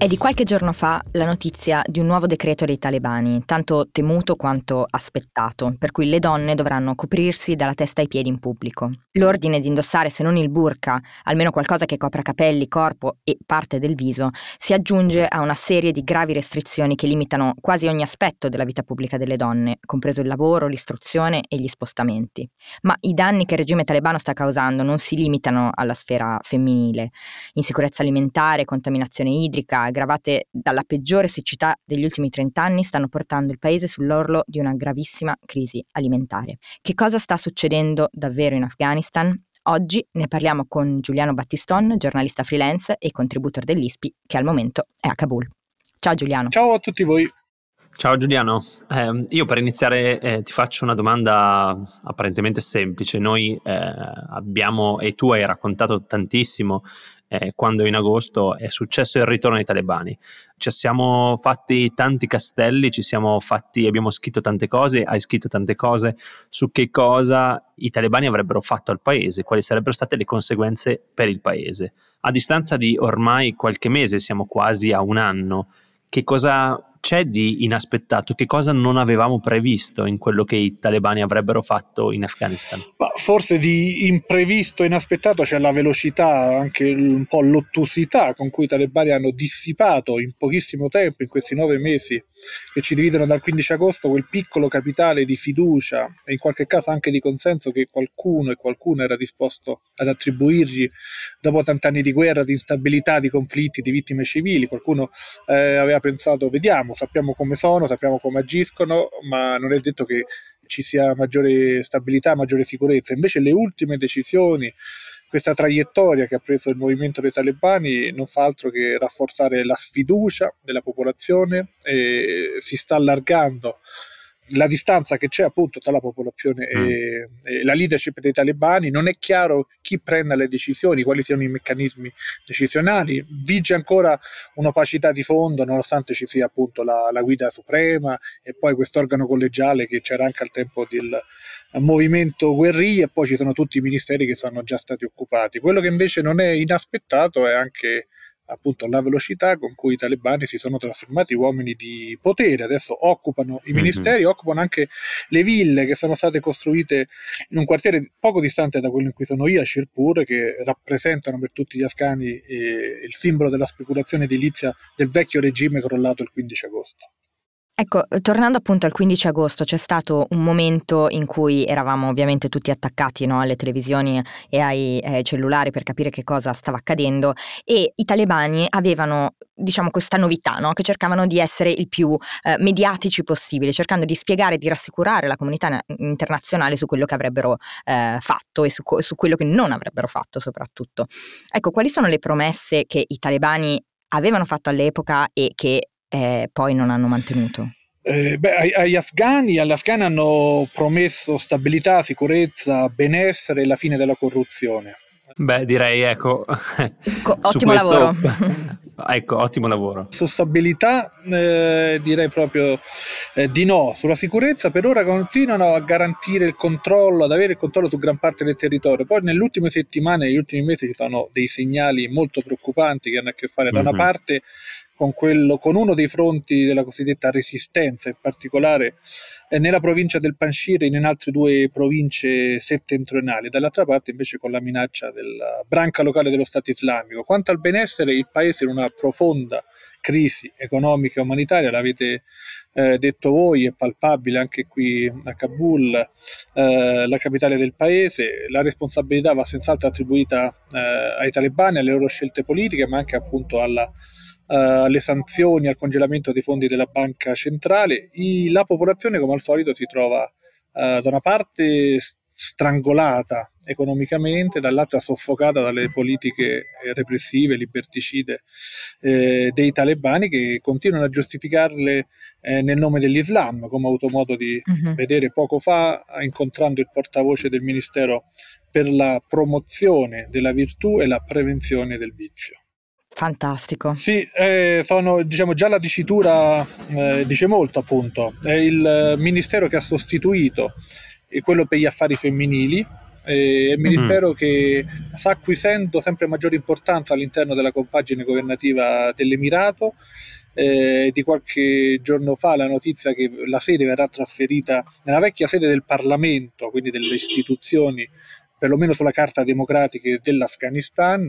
È di qualche giorno fa la notizia di un nuovo decreto dei talebani, tanto temuto quanto aspettato, per cui le donne dovranno coprirsi dalla testa ai piedi in pubblico. L'ordine di indossare, se non il burka, almeno qualcosa che copra capelli, corpo e parte del viso, si aggiunge a una serie di gravi restrizioni che limitano quasi ogni aspetto della vita pubblica delle donne, compreso il lavoro, l'istruzione e gli spostamenti. Ma i danni che il regime talebano sta causando non si limitano alla sfera femminile. Insicurezza alimentare, contaminazione idrica, aggravate dalla peggiore siccità degli ultimi 30 anni, stanno portando il paese sull'orlo di una gravissima crisi alimentare. Che cosa sta succedendo davvero in Afghanistan? Oggi ne parliamo con Giuliano Battiston, giornalista freelance e contributor dell'ISPI, che al momento è a Kabul. Ciao Giuliano. Ciao a tutti voi. Ciao Giuliano, io per iniziare ti faccio una domanda apparentemente semplice. Noi abbiamo, e tu hai raccontato tantissimo, quando in agosto è successo il ritorno dei talebani. Ci siamo fatti tanti castelli, abbiamo scritto tante cose, hai scritto tante cose su che cosa i talebani avrebbero fatto al paese, quali sarebbero state le conseguenze per il paese. A distanza di ormai qualche mese, siamo quasi a un anno, che cosa c'è di inaspettato? Che cosa non avevamo previsto in quello che i talebani avrebbero fatto in Afghanistan? Ma forse di imprevisto e inaspettato c'è la velocità, anche un po' l'ottusità con cui i talebani hanno dissipato in pochissimo tempo, in questi 9 mesi che ci dividono dal 15 agosto, quel piccolo capitale di fiducia e in qualche caso anche di consenso che qualcuno era disposto ad attribuirgli dopo 30 anni di guerra, di instabilità, di conflitti, di vittime civili. Qualcuno aveva pensato, vediamo, sappiamo come sono, sappiamo come agiscono, ma non è detto che ci sia maggiore stabilità, maggiore sicurezza. Invece le ultime decisioni, questa traiettoria che ha preso il movimento dei talebani non fa altro che rafforzare la sfiducia della popolazione, e si sta allargando la distanza che c'è appunto tra la popolazione e la leadership dei talebani. Non è chiaro chi prenda le decisioni, quali siano i meccanismi decisionali, vige ancora un'opacità di fondo nonostante ci sia appunto la guida suprema e poi quest'organo collegiale che c'era anche al tempo del movimento guerriglia, e poi ci sono tutti i ministeri che sono già stati occupati. Quello che invece non è inaspettato è anche appunto la velocità con cui i talebani si sono trasformati uomini di potere. Adesso occupano i ministeri, occupano anche le ville che sono state costruite in un quartiere poco distante da quello in cui sono io, a Shirpur, che rappresentano per tutti gli afghani il simbolo della speculazione edilizia del vecchio regime crollato il 15 agosto. Ecco, tornando appunto al 15 agosto, c'è stato un momento in cui eravamo ovviamente tutti attaccati, no, alle televisioni e ai cellulari per capire che cosa stava accadendo, e i talebani avevano, diciamo, questa novità, no, che cercavano di essere il più mediatici possibile, cercando di spiegare, di rassicurare la comunità internazionale su quello che avrebbero fatto e su quello che non avrebbero fatto soprattutto. Ecco, quali sono le promesse che i talebani avevano fatto all'epoca e che poi non hanno mantenuto? Agli afghani hanno promesso stabilità, sicurezza, benessere e la fine della corruzione. Direi, ecco, ottimo lavoro. Ecco, ottimo lavoro. Su stabilità direi proprio di no. Sulla sicurezza per ora continuano a garantire il controllo, ad avere il controllo su gran parte del territorio. Poi nelle ultime settimane, negli ultimi mesi ci sono dei segnali molto preoccupanti che hanno a che fare da una parte con uno dei fronti della cosiddetta resistenza, in particolare nella provincia del Panjshir e in altre 2 province settentrionali, dall'altra parte invece con la minaccia della branca locale dello Stato islamico. Quanto al benessere, il paese è in una profonda crisi economica e umanitaria, l'avete detto voi, è palpabile anche qui a Kabul, la capitale del paese. La responsabilità va senz'altro attribuita ai talebani, alle loro scelte politiche, ma anche appunto alle sanzioni, al congelamento dei fondi della banca centrale. La popolazione, come al solito, si trova da una parte strangolata economicamente, dall'altra soffocata dalle politiche repressive, liberticide dei talebani, che continuano a giustificarle nel nome dell'Islam, come ho avuto modo di vedere poco fa, incontrando il portavoce del Ministero per la promozione della virtù e la prevenzione del vizio. Fantastico. Sì, sono, diciamo, già la dicitura dice molto, appunto. È il ministero che ha sostituito quello per gli affari femminili, è il ministero che sta acquisendo sempre maggiore importanza all'interno della compagine governativa dell'Emirato. Di qualche giorno fa la notizia che la sede verrà trasferita nella vecchia sede del Parlamento, quindi delle istituzioni, perlomeno sulla carta democratica, dell'Afghanistan.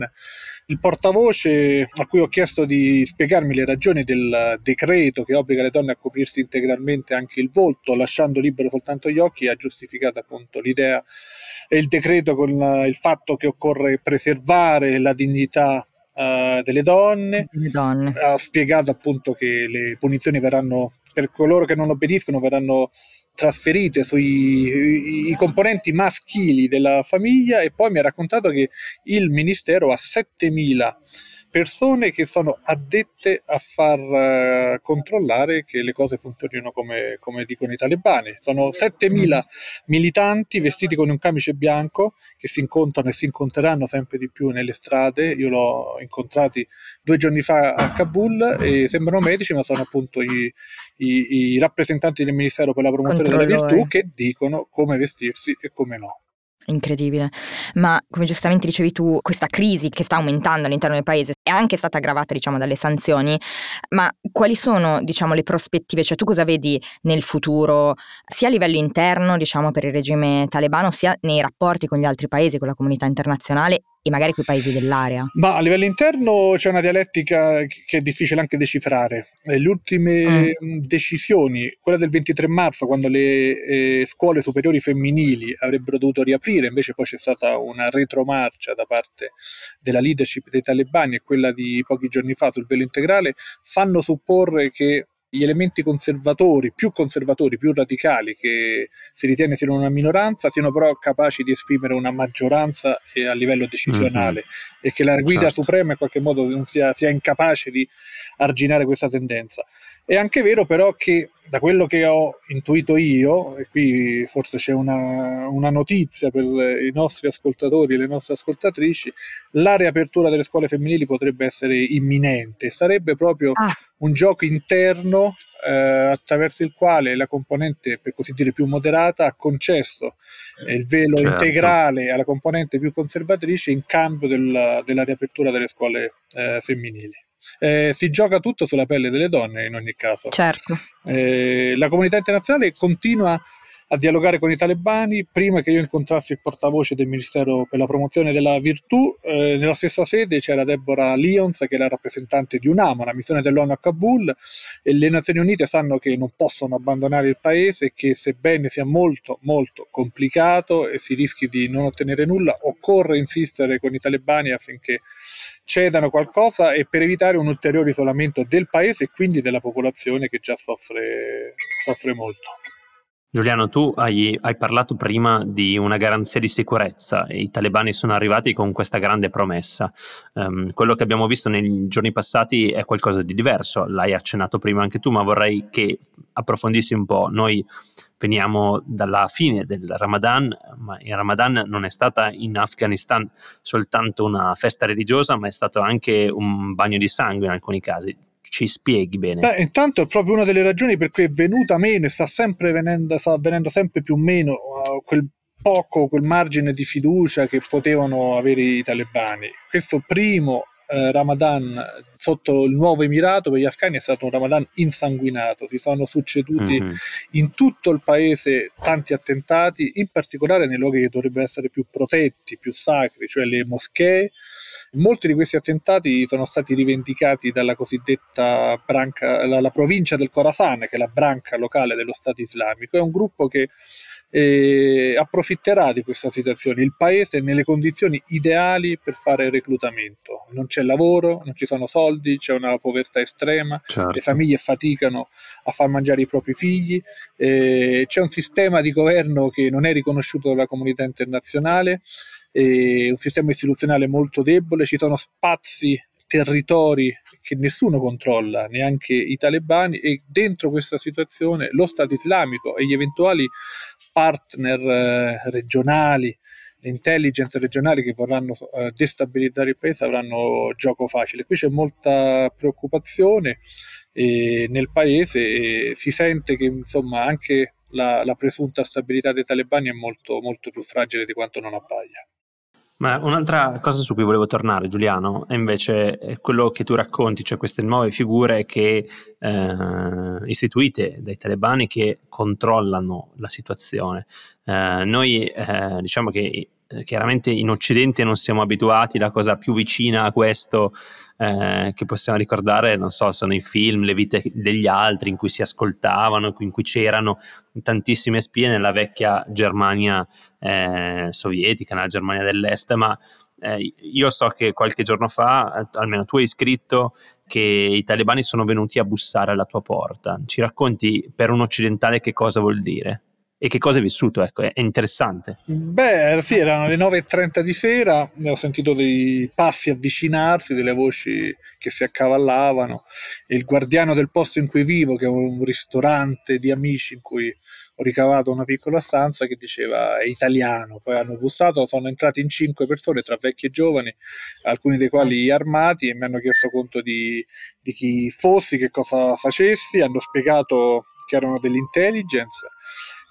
Il portavoce, a cui ho chiesto di spiegarmi le ragioni del decreto che obbliga le donne a coprirsi integralmente anche il volto, lasciando libero soltanto gli occhi, ha giustificato appunto l'idea e il decreto con il fatto che occorre preservare la dignità delle donne. Ha spiegato appunto che le punizioni verranno, per coloro che non obbediscono, verranno trasferite sui componenti maschili della famiglia, e poi mi ha raccontato che il ministero ha 7.000 persone che sono addette a far controllare che le cose funzionino come dicono i talebani. Sono 7.000 militanti vestiti con un camice bianco che si incontrano e si incontreranno sempre di più nelle strade. Io l'ho incontrati 2 giorni fa a Kabul e sembrano medici, ma sono appunto i rappresentanti del Ministero per la promozione della virtù che dicono come vestirsi e come no. Incredibile. Ma come giustamente dicevi tu, questa crisi che sta aumentando all'interno del paese è anche stata aggravata, diciamo, dalle sanzioni, ma quali sono, diciamo, le prospettive? Cioè tu cosa vedi nel futuro, sia a livello interno, diciamo, per il regime talebano, sia nei rapporti con gli altri paesi, con la comunità internazionale e magari quei paesi dell'area? Ma a livello interno c'è una dialettica che è difficile anche decifrare. Le ultime decisioni, quella del 23 marzo, quando le scuole superiori femminili avrebbero dovuto riaprire, invece poi c'è stata una retromarcia da parte della leadership dei talebani, e quella di pochi giorni fa sul velo integrale, fanno supporre che gli elementi conservatori, più radicali, che si ritiene siano una minoranza, siano però capaci di esprimere una maggioranza a livello decisionale, e che la guida suprema in qualche modo non sia incapace di arginare questa tendenza. È anche vero però che, da quello che ho intuito io, e qui forse c'è una notizia per i nostri ascoltatori e le nostre ascoltatrici, la riapertura delle scuole femminili potrebbe essere imminente. Sarebbe proprio un gioco interno attraverso il quale la componente, per così dire, più moderata ha concesso il velo integrale alla componente più conservatrice in cambio della riapertura delle scuole femminili. Si gioca tutto sulla pelle delle donne in ogni caso. Certo. La comunità internazionale continua a dialogare con i talebani. Prima che io incontrassi il portavoce del Ministero per la promozione della virtù, nella stessa sede c'era Deborah Lyons, che è la rappresentante di UNAMA, una missione dell'ONU a Kabul, e le Nazioni Unite sanno che non possono abbandonare il paese, che sebbene sia molto molto complicato e si rischi di non ottenere nulla, occorre insistere con i talebani affinché cedano qualcosa, e per evitare un ulteriore isolamento del paese e quindi della popolazione, che già soffre molto. Giuliano, tu hai parlato prima di una garanzia di sicurezza, e i talebani sono arrivati con questa grande promessa. Quello che abbiamo visto nei giorni passati è qualcosa di diverso, l'hai accennato prima anche tu, ma vorrei che approfondissi un po'. Noi veniamo dalla fine del Ramadan, ma il Ramadan non è stata in Afghanistan soltanto una festa religiosa, ma è stato anche un bagno di sangue in alcuni casi. Ci spieghi bene? Beh, intanto è proprio una delle ragioni per cui è venuta meno e sta avvenendo sempre più meno quel margine di fiducia che potevano avere i talebani. Questo primo Ramadan sotto il nuovo Emirato per gli afghani è stato un Ramadan insanguinato. Si sono succeduti in tutto il paese tanti attentati, in particolare nei luoghi che dovrebbero essere più protetti, più sacri, cioè le moschee. Molti di questi attentati sono stati rivendicati dalla cosiddetta branca, la provincia del Khorasan, che è la branca locale dello Stato Islamico. È un gruppo che approfitterà di questa situazione. Il paese è nelle condizioni ideali per fare reclutamento. Non c'è lavoro, non ci sono soldi, c'è una povertà estrema, certo. Le famiglie faticano a far mangiare i propri figli, c'è un sistema di governo che non è riconosciuto dalla comunità internazionale, un sistema istituzionale molto debole, ci sono spazi, territori che nessuno controlla, neanche i talebani, e dentro questa situazione lo Stato islamico e gli eventuali partner regionali, le intelligence regionali che vorranno destabilizzare il paese avranno gioco facile. Qui c'è molta preoccupazione nel paese e si sente che insomma anche la presunta stabilità dei talebani è molto, molto più fragile di quanto non appaia. Ma un'altra cosa su cui volevo tornare, Giuliano, è invece quello che tu racconti, cioè queste nuove figure che istituite dai talebani che controllano la situazione. Noi diciamo che chiaramente in Occidente non siamo abituati, la cosa più vicina a questo che possiamo ricordare, non so, sono i film, le vite degli altri in cui si ascoltavano, in cui c'erano tantissime spie nella vecchia Germania sovietica, nella Germania dell'Est, ma io so che qualche giorno fa, almeno tu hai scritto, che i talebani sono venuti a bussare alla tua porta. Ci racconti per un occidentale che cosa vuol dire? E che cosa hai vissuto? Ecco, è interessante. Beh, sì, erano le 9:30 di sera, ho sentito dei passi avvicinarsi, delle voci che si accavallavano, e il guardiano del posto in cui vivo, che è un ristorante di amici in cui ho ricavato una piccola stanza, che diceva è italiano. Poi hanno bussato, sono entrati in 5 persone, tra vecchi e giovani, alcuni dei quali armati, e mi hanno chiesto conto di chi fossi, che cosa facessi, hanno spiegato che erano dell'intelligence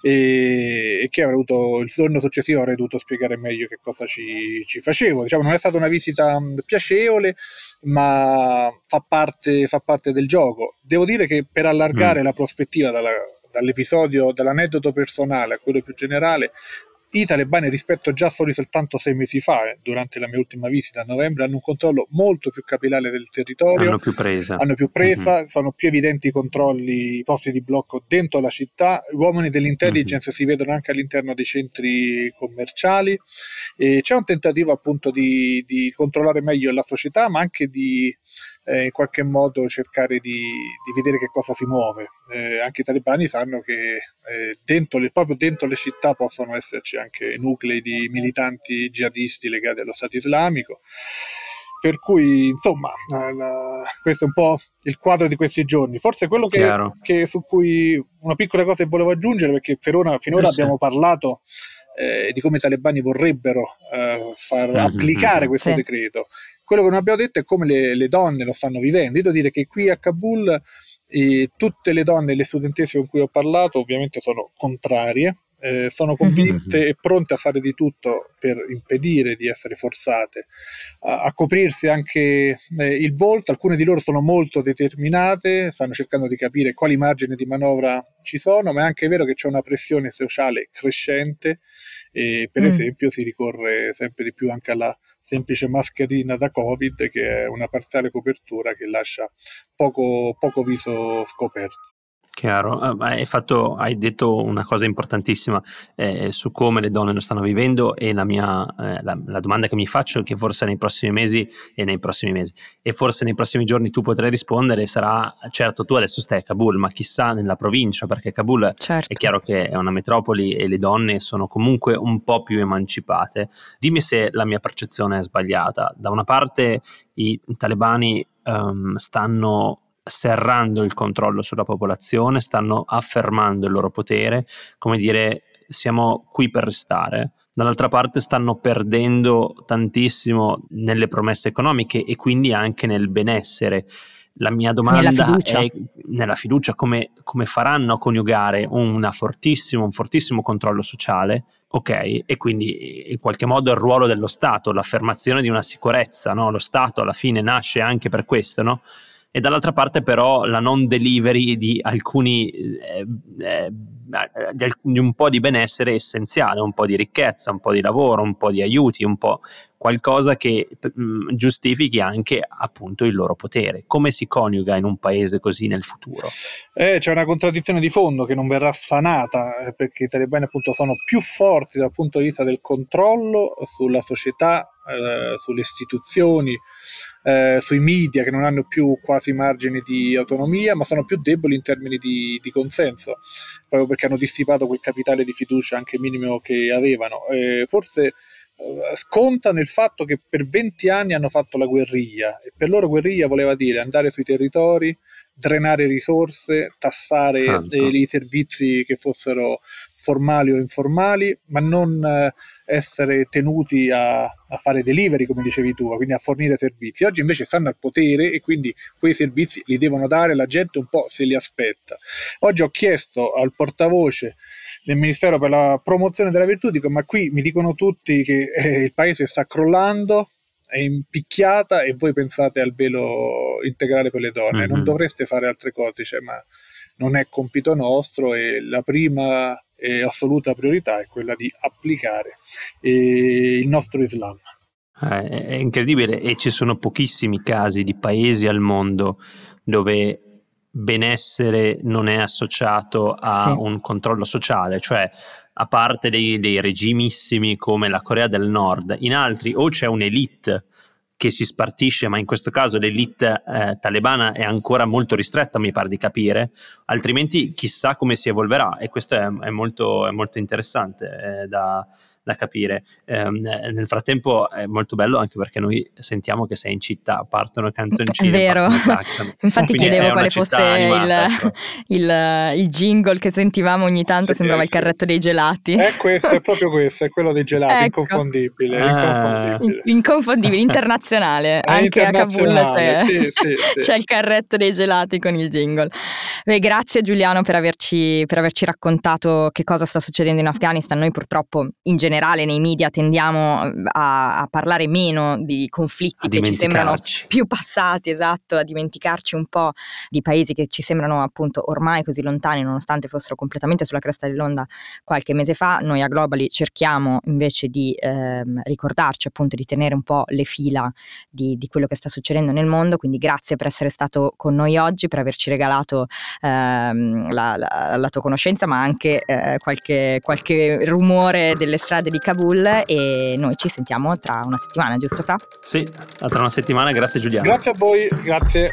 e che avrei dovuto, il giorno successivo avrei dovuto spiegare meglio che cosa ci facevo. Diciamo, non è stata una visita piacevole, ma fa parte del gioco. Devo dire che per allargare la prospettiva dall'episodio, dall'aneddoto personale a quello più generale, i talebani rispetto già solo soltanto 6 mesi fa, durante la mia ultima visita a novembre, hanno un controllo molto più capillare del territorio, hanno più presa, sono più evidenti i controlli, i posti di blocco dentro la città, gli uomini dell'intelligence si vedono anche all'interno dei centri commerciali, e c'è un tentativo appunto di controllare meglio la società, ma anche di in qualche modo cercare di vedere che cosa si muove. Anche i talebani sanno che proprio dentro le città possono esserci anche nuclei di militanti jihadisti legati allo Stato islamico, per cui insomma questo è un po' il quadro di questi giorni. Forse quello che su cui una piccola cosa che volevo aggiungere, perché finora abbiamo parlato di come i talebani vorrebbero far applicare questo decreto. Quello che non abbiamo detto è come le donne lo stanno vivendo. Io devo dire che qui a Kabul tutte le donne e le studentesse con cui ho parlato ovviamente sono contrarie, sono convinte e pronte a fare di tutto per impedire di essere forzate a coprirsi anche il volto. Alcune di loro sono molto determinate, stanno cercando di capire quali margini di manovra ci sono, ma è anche vero che c'è una pressione sociale crescente e per esempio si ricorre sempre di più anche alla semplice mascherina da Covid, che è una parziale copertura che lascia poco viso scoperto. Chiaro, hai detto una cosa importantissima su come le donne lo stanno vivendo, e la domanda che mi faccio, che forse nei prossimi giorni tu potrai rispondere, sarà: certo, tu adesso stai a Kabul, ma chissà nella provincia, perché Kabul certo. È chiaro che è una metropoli e le donne sono comunque un po' più emancipate. Dimmi se la mia percezione è sbagliata. Da una parte i talebani stanno serrando il controllo sulla popolazione, stanno affermando il loro potere, come dire siamo qui per restare, dall'altra parte stanno perdendo tantissimo nelle promesse economiche e quindi anche nel benessere. La mia domanda è nella fiducia, come faranno a coniugare un fortissimo controllo sociale, ok, e quindi in qualche modo il ruolo dello Stato, l'affermazione di una sicurezza, no? Lo Stato alla fine nasce anche per questo, no? e dall'altra parte però la non delivery di alcuni di un po' di benessere essenziale, un po' di ricchezza, un po' di lavoro, un po' di aiuti, un po' qualcosa che giustifichi anche appunto il loro potere. Come si coniuga in un paese così nel futuro? C'è una contraddizione di fondo che non verrà sanata, perché i talebani appunto sono più forti dal punto di vista del controllo sulla società, sulle istituzioni, sui media, che non hanno più quasi margini di autonomia, ma sono più deboli in termini di consenso, proprio perché hanno dissipato quel capitale di fiducia anche minimo che avevano. Forse scontano il fatto che per 20 anni hanno fatto la guerriglia, e per loro guerriglia voleva dire andare sui territori, drenare risorse, tassare i servizi che fossero formali o informali, ma non essere tenuti a fare delivery, come dicevi tu, quindi a fornire servizi. Oggi invece stanno al potere e quindi quei servizi li devono dare, la gente un po' se li aspetta. Oggi ho chiesto al portavoce del Ministero per la promozione della virtù, dico, ma qui mi dicono tutti che il paese sta crollando, è in picchiata, e voi pensate al velo integrale per le donne, non dovreste fare altre cose, cioè, ma non è compito nostro, e la prima e assoluta priorità è quella di applicare il nostro Islam. È incredibile, e ci sono pochissimi casi di paesi al mondo dove benessere non è associato a un controllo sociale, cioè a parte dei regimissimi come la Corea del Nord, in altri o c'è un'elite che si spartisce, ma in questo caso l'elite talebana è ancora molto ristretta, mi pare di capire, altrimenti chissà come si evolverà, e questo è molto interessante da capire. Nel frattempo è molto bello anche perché noi sentiamo che sei in città, partono canzoncine. Vero, infatti chiedevo quale fosse il jingle che sentivamo ogni tanto, sembrava il carretto dei gelati. È questo, è proprio questo, è quello dei gelati, ecco. Inconfondibile, internazionale, anche internazionale, a Kabul c'è, sì. C'è il carretto dei gelati con il jingle. Beh, grazie Giuliano per averci raccontato che cosa sta succedendo in Afghanistan. Noi purtroppo in generale nei media tendiamo a parlare meno di conflitti che ci sembrano più passati, esatto, a dimenticarci un po' di paesi che ci sembrano appunto ormai così lontani, nonostante fossero completamente sulla cresta dell'onda qualche mese fa. Noi a Globally cerchiamo invece di ricordarci appunto di tenere un po' le fila di quello che sta succedendo nel mondo, quindi grazie per essere stato con noi oggi, per averci regalato la tua conoscenza, ma anche qualche rumore delle strade di Kabul, e noi ci sentiamo tra una settimana, giusto Fra? Sì, tra una settimana, grazie Giuliano. Grazie a voi, grazie.